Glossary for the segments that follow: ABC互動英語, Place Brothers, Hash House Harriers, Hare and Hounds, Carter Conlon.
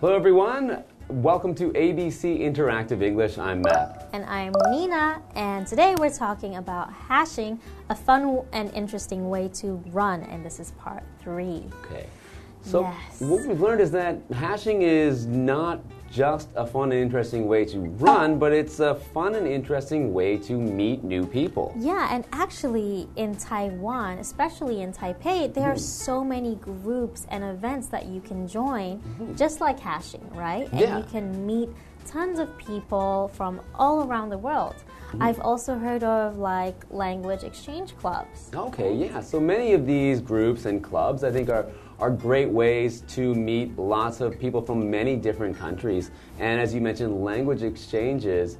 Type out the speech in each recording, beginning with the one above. Hello everyone, welcome to ABC Interactive English. I'm Matt. And I'm Nina, and today we're talking about hashing, a fun and interesting way to run, and this is part 3. Okay, so what we've learned is that hashing is not just a fun and interesting way to run, but it's a fun and interesting way to meet new people. Yeah, and actually in Taiwan, especially in Taipei, there are so many groups and events that you can join, just like hashing, right? And you can meet tons of people from all around the world. I've also heard of like language exchange clubs. Okay, yeah, so many of these groups and clubs I think are great ways to meet lots of people from many different countries. And as you mentioned, language exchanges,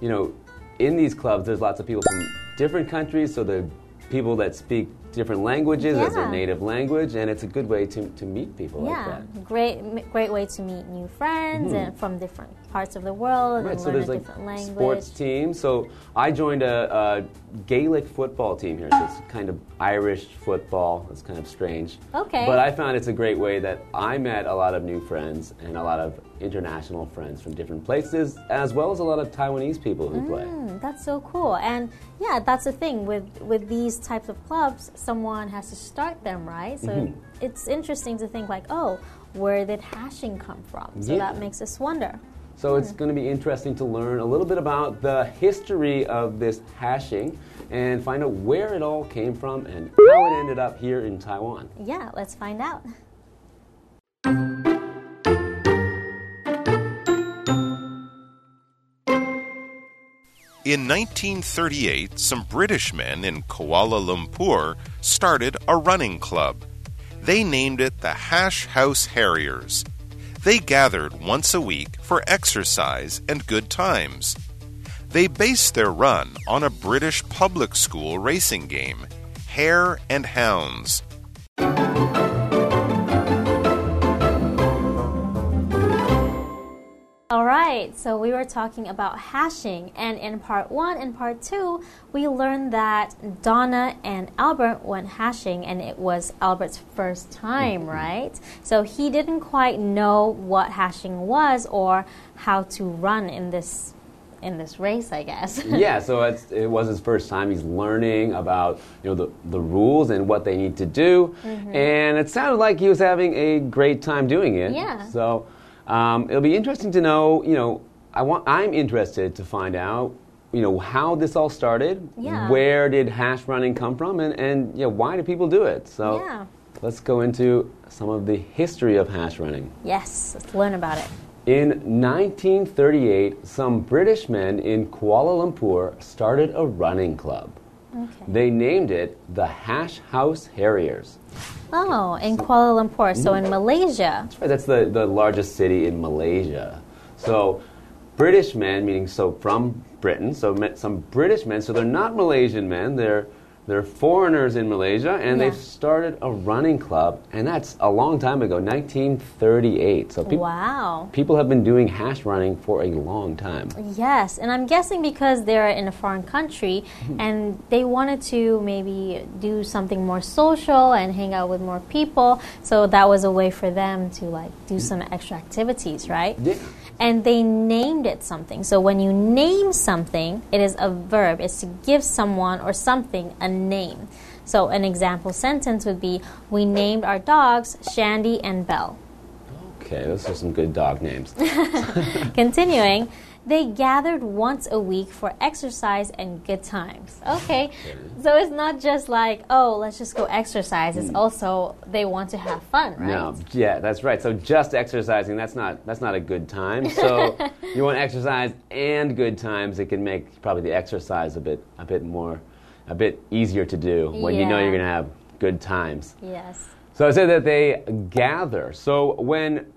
you know, in these clubs there's lots of people from different countries, so the people that speak different languages as their native language, and it's a good way to meet people like that. Yeah, great way to meet new friends and from different parts of the world and learn a different language. So there's like sports teams. So I joined a Gaelic football team here, so it's kind of Irish football. It's kind of strange. Okay. But I found it's a great way that I met a lot of new friends and a lot of international friends from different places, as well as a lot of Taiwanese people who play. That's so cool. And yeah, that's the thing with these types of clubs, someone has to start them, right? So it's interesting to think like, oh, where did hashing come from? So that makes us wonder. So it's going to be interesting to learn a little bit about the history of this hashing and find out where it all came from and how it ended up here in Taiwan. Yeah, let's find out. In 1938, some British men in Kuala Lumpur started a running club. They named it the Hash House Harriers. They gathered once a week for exercise and good times. They based their run on a British public school racing game, Hare and Hounds. Alright, so we were talking about hashing, and in part 1 and part 2, we learned that Donna and Albert went hashing, and it was Albert's first time, right? So he didn't quite know what hashing was or how to run in this race, I guess. Yeah, so it was his first time. He's learning about, you know, the rules and what they need to do, and it sounded like he was having a great time doing it. Yeah. So it'll be interesting to know, you know, I'm interested to find out, you know, how this all started, where did hash running come from, and you know, why do people do it? So let's go into some of the history of hash running. Yes, let's learn about it. In 1938, some British men in Kuala Lumpur started a running club. Okay. They named it the Hash House Harriers. Oh, in Kuala Lumpur, so in Malaysia. That's right, that's the largest city in Malaysia. So British men, meaning from Britain, so some British men, so they're not Malaysian men, they're foreigners in Malaysia, and they've started a running club, and that's a long time ago, 1938. So people have been doing hash running for a long time. Yes, and I'm guessing because they're in a foreign country, and they wanted to maybe do something more social and hang out with more people, so that was a way for them to like do some extra activities, right? Yeah. And they named it something. So when you name something, it is a verb. It's to give someone or something a name. So an example sentence would be, we named our dogs Shandy and Belle. Okay, those are some good dog names. Continuing, they gathered once a week for exercise and good times. Okay, so it's not just like, oh, let's just go exercise. It's also they want to have fun, right? No, yeah, that's right. So just exercising, that's not a good time. So you want exercise and good times. It can make probably the exercise a bit easier to do when you know you're going to have good times. Yes. So I said that they gather. So when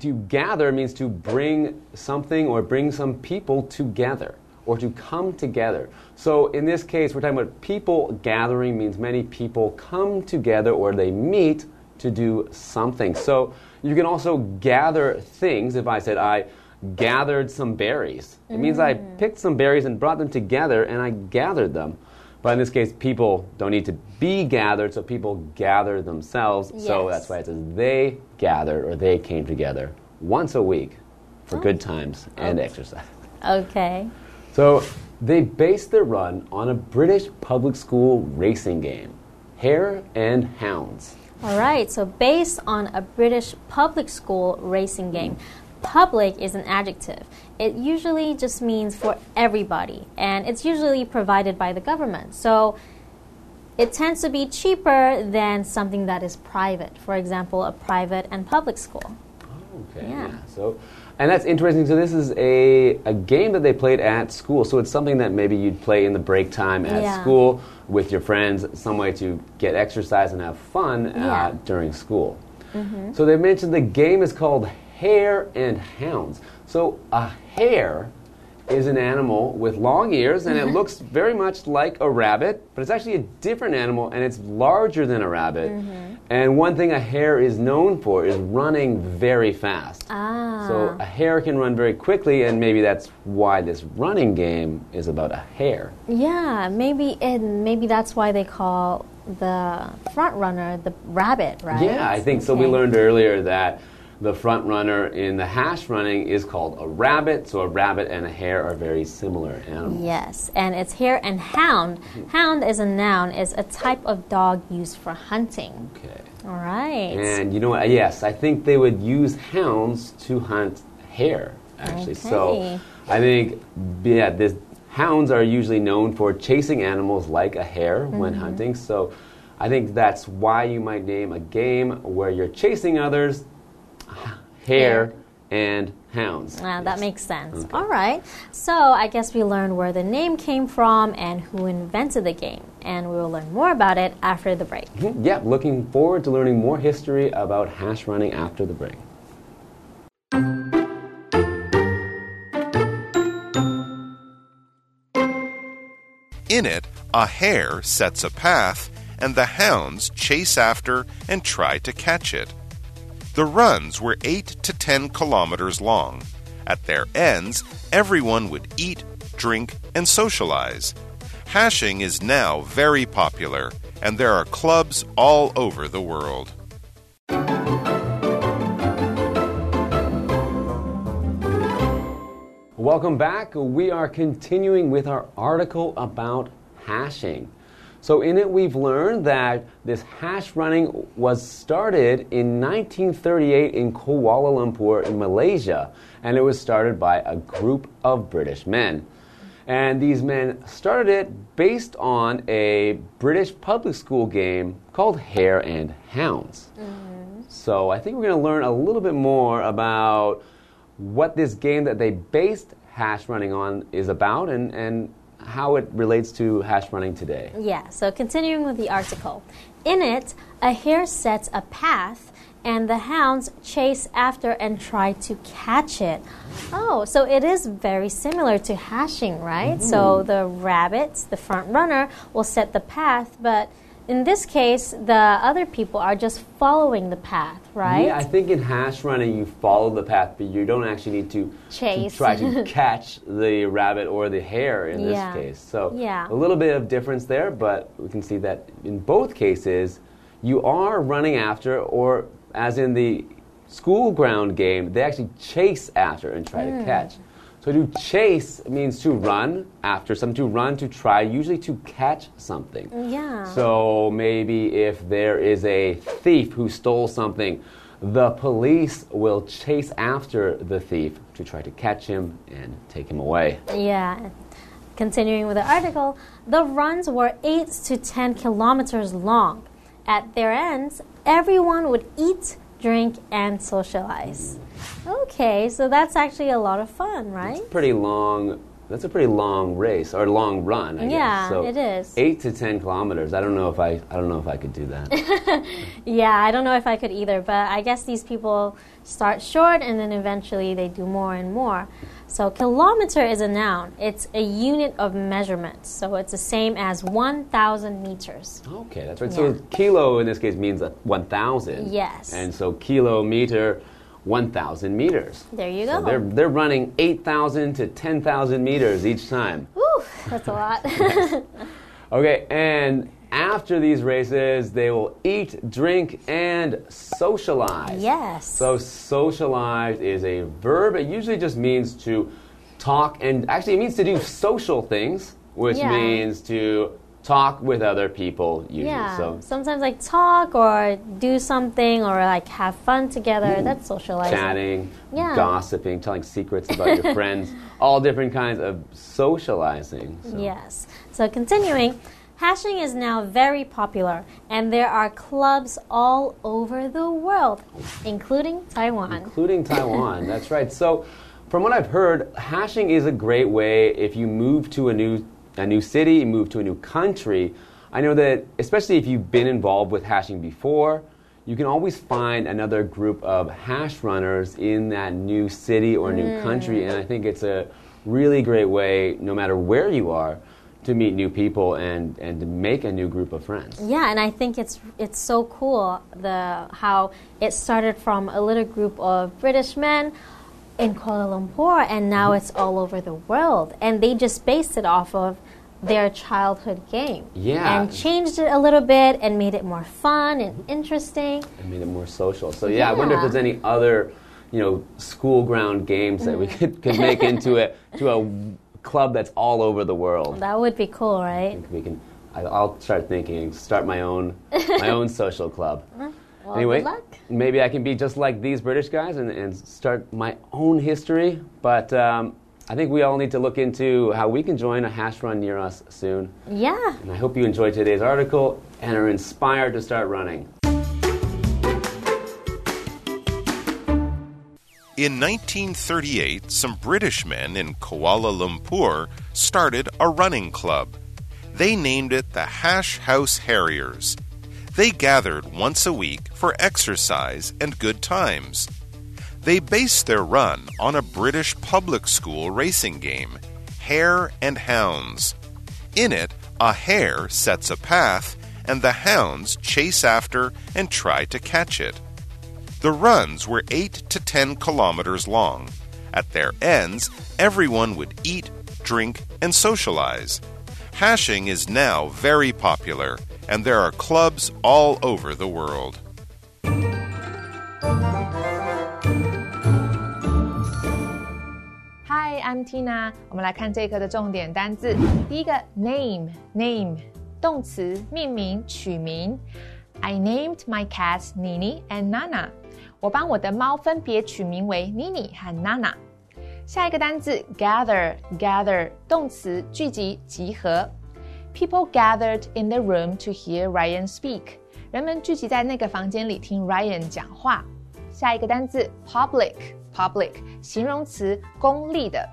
to gather means to bring something or bring some people together or to come together. So in this case, we're talking about people gathering means many people come together or they meet to do something. So you can also gather things. If I said I gathered some berries, it means I picked some berries and brought them together and I gathered them. But in this case, people don't need to be gathered, so people gather themselves. Yes. So that's why it says they gathered or they came together once a week for good times and exercise. Okay. So they based their run on a British public school racing game, Hare and Hounds. All right, so based on a British public school racing game. Public is an adjective. It usually just means for everybody, and it's usually provided by the government. So it tends to be cheaper than something that is private. For example, a private and public school. Okay. Yeah. So, and that's interesting. So this is a game that they played at school. So it's something that maybe you'd play in the break time at school with your friends, some way to get exercise and have fun during school. Mm-hmm. So they mentioned the game is called Hare and Hounds. So a hare is an animal with long ears, and it looks very much like a rabbit, but it's actually a different animal, and it's larger than a rabbit. Mm-hmm. And one thing a hare is known for is running very fast. Ah. So a hare can run very quickly, and maybe that's why this running game is about a hare. Yeah, maybe that's why they call the front runner the rabbit, right? Yeah, I think so. We learned earlier that the front runner in the hash running is called a rabbit, so a rabbit and a hare are very similar animals. Yes, and it's hare and hound. Hound is a noun, is a type of dog used for hunting. Okay. All right. And you know what? Yes, I think they would use hounds to hunt hare, actually. Okay. So I think, hounds are usually known for chasing animals like a hare when hunting, so I think that's why you might name a game where you're chasing others Hare and Hounds. That makes sense. Okay. All right. So I guess we learned where the name came from and who invented the game. And we will learn more about it after the break. Mm-hmm. Yeah, looking forward to learning more history about hash running after the break. In it, a hare sets a path, and the hounds chase after and try to catch it. The runs were 8 to 10 kilometers long. At their ends, everyone would eat, drink, and socialize. Hashing is now very popular, and there are clubs all over the world. Welcome back. We are continuing with our article about hashing. So in it, we've learned that this hash running was started in 1938 in Kuala Lumpur in Malaysia, and it was started by a group of British men. And these men started it based on a British public school game called Hare and Hounds. Mm-hmm. So I think we're going to learn a little bit more about what this game that they based hash running on is about and how it relates to hash running today. Yeah, so continuing with the article. In it, a hare sets a path, and the hounds chase after and try to catch it. Oh, so it is very similar to hashing, right? Mm-hmm. So the rabbits, the front runner, will set the path, but in this case, the other people are just following the path, right? Yeah, I think in hash running, you follow the path, but you don't actually need to try to catch the rabbit or the hare in this case. So a little bit of difference there, but we can see that in both cases, you are running after, or as in the school ground game, they actually chase after and try to catch. So to chase means to run after something, to run, to try, usually to catch something. Yeah. So maybe if there is a thief who stole something, the police will chase after the thief to try to catch him and take him away. Yeah. Continuing with the article, the runs were 8 to 10 kilometers long. At their ends, everyone would eat, drink, and socialize. Okay, so that's actually a lot of fun, right? That's a pretty long race, or long run, I guess. Yeah, so it is. 8 to 10 kilometers. I don't know if I could do that. Yeah, I don't know if I could either, but I guess these people start short and then eventually they do more and more. So kilometer is a noun. It's a unit of measurement. So it's the same as 1,000 meters. Okay, that's right. Yeah. So kilo in this case means 1,000. Yes. And so kilometer, 1,000 meters. There you go. So they're running 8,000 to 10,000 meters each time. Woo, that's a lot. Yes. Okay, and After these races, they will eat, drink, and socialize. Yes. So socialize is a verb. It usually just means to talk, and actually it means to do social things, which means to talk with other people usually. Yeah. So sometimes like talk or do something or like have fun together. That's socializing. Chatting, gossiping, telling secrets about your friends. All different kinds of socializing. So. Yes. So continuing. Hashing is now very popular, and there are clubs all over the world, including Taiwan. Including Taiwan, that's right. So, from what I've heard, hashing is a great way if you move to a new city, move to a new country. I know that, especially if you've been involved with hashing before, you can always find another group of hash runners in that new city or new country, and I think it's a really great way, no matter where you are, to meet new people and to make a new group of friends. Yeah, and I think it's so cool how it started from a little group of British men in Kuala Lumpur, and now it's all over the world. And they just based it off of their childhood game. Yeah. And changed it a little bit and made it more fun and interesting. And made it more social. So yeah, I wonder if there's any other, school ground games that we could make into it to a club that's all over the world. That would be cool, right? I think we can. I'll start thinking, start my own social club. Well, anyway, good luck. Maybe I can be just like these British guys and start my own history. But I think we all need to look into how we can join a hash run near us soon. Yeah. And I hope you enjoyed today's article and are inspired to start running. In 1938, some British men in Kuala Lumpur started a running club. They named it the Hash House Harriers. They gathered once a week for exercise and good times. They based their run on a British public school racing game, Hare and Hounds. In it, a hare sets a path, and the hounds chase after and try to catch it. The runs were 8 to 10 kilometers long. At their ends, everyone would eat, drink, and socialize. Hashing is now very popular, and there are clubs all over the world. Hi, I'm Tina. 我们来看这一课的重点单字。第一个 name 动词命名取名。I named my cats Nini and Nana. 我帮我的猫分别取名为 Nini 和 Nana。下一个单字 gather 动词聚集集合。People gathered in the room to hear Ryan speak. 人们聚集在那个房间里听 Ryan 讲话。下一个单字 public 形容词公立的。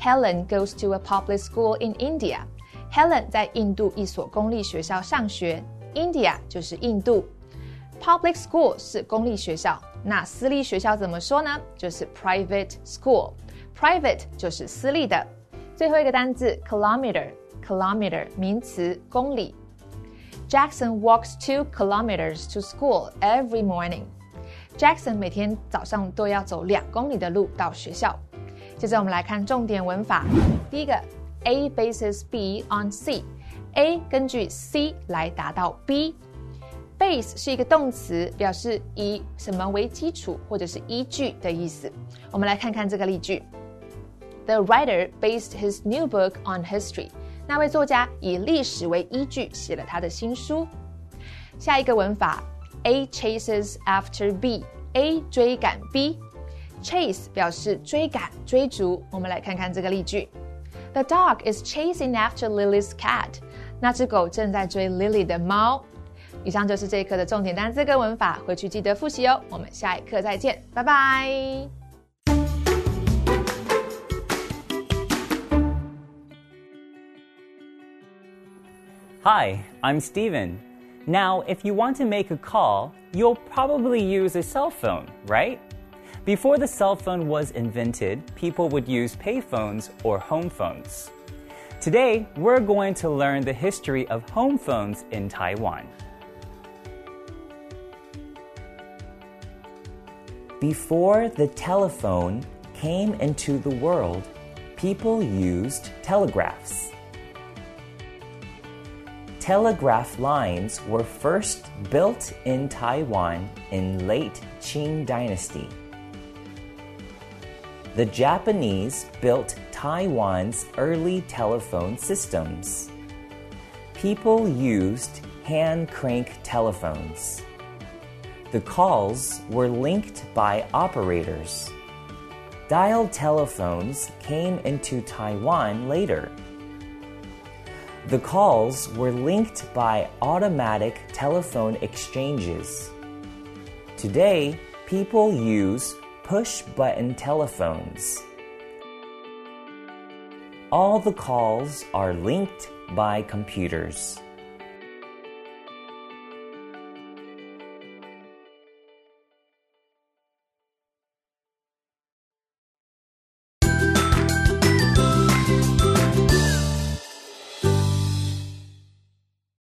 Helen goes to a public school in India. Helen 在印度一所公立学校上学。India 就是印度。Public school 是公立学校，那私立学校怎么说呢？就是 private school。private 就是私立的。最后一个单字 kilometer 名词公里。Jackson walks 2 kilometers to school every morning. Jackson 每天早上都要走2公里的路到学校。接着我们来看重点文法。第一个 A bases B on C。A 根据 C 来达到 B。Base 是一个动词，表示以什么为基础或者是依据的意思。我们来看看这个例句 ：The writer based his new book on history. 那位作家以历史为依据写了他的新书。下一个文法 ：A chases after B. A 追赶 B。Chase 表示追赶、追逐。我们来看看这个例句 ：The dog is chasing after Lily's cat. 那只狗正在追 Lily 的猫。以上就是这一课的重点单字跟文法，回去记得复习哦。我们下一课再见，拜拜。Hi, I'm Steven. Now, if you want to make a call, you'll probably use a cell phone, right? Before the cell phone was invented, people would use payphones or home phones. Today, we're going to learn the history of home phones in Taiwan.Before the telephone came into the world, people used telegraphs. telegraph lines were first built in Taiwan in late Qing Dynasty. The Japanese built Taiwan's early telephone systems. People used hand crank telephones. The calls were linked by operators. Dial telephones came into Taiwan later. The calls were linked by automatic telephone exchanges. Today, people use push-button telephones. All the calls are linked by computers.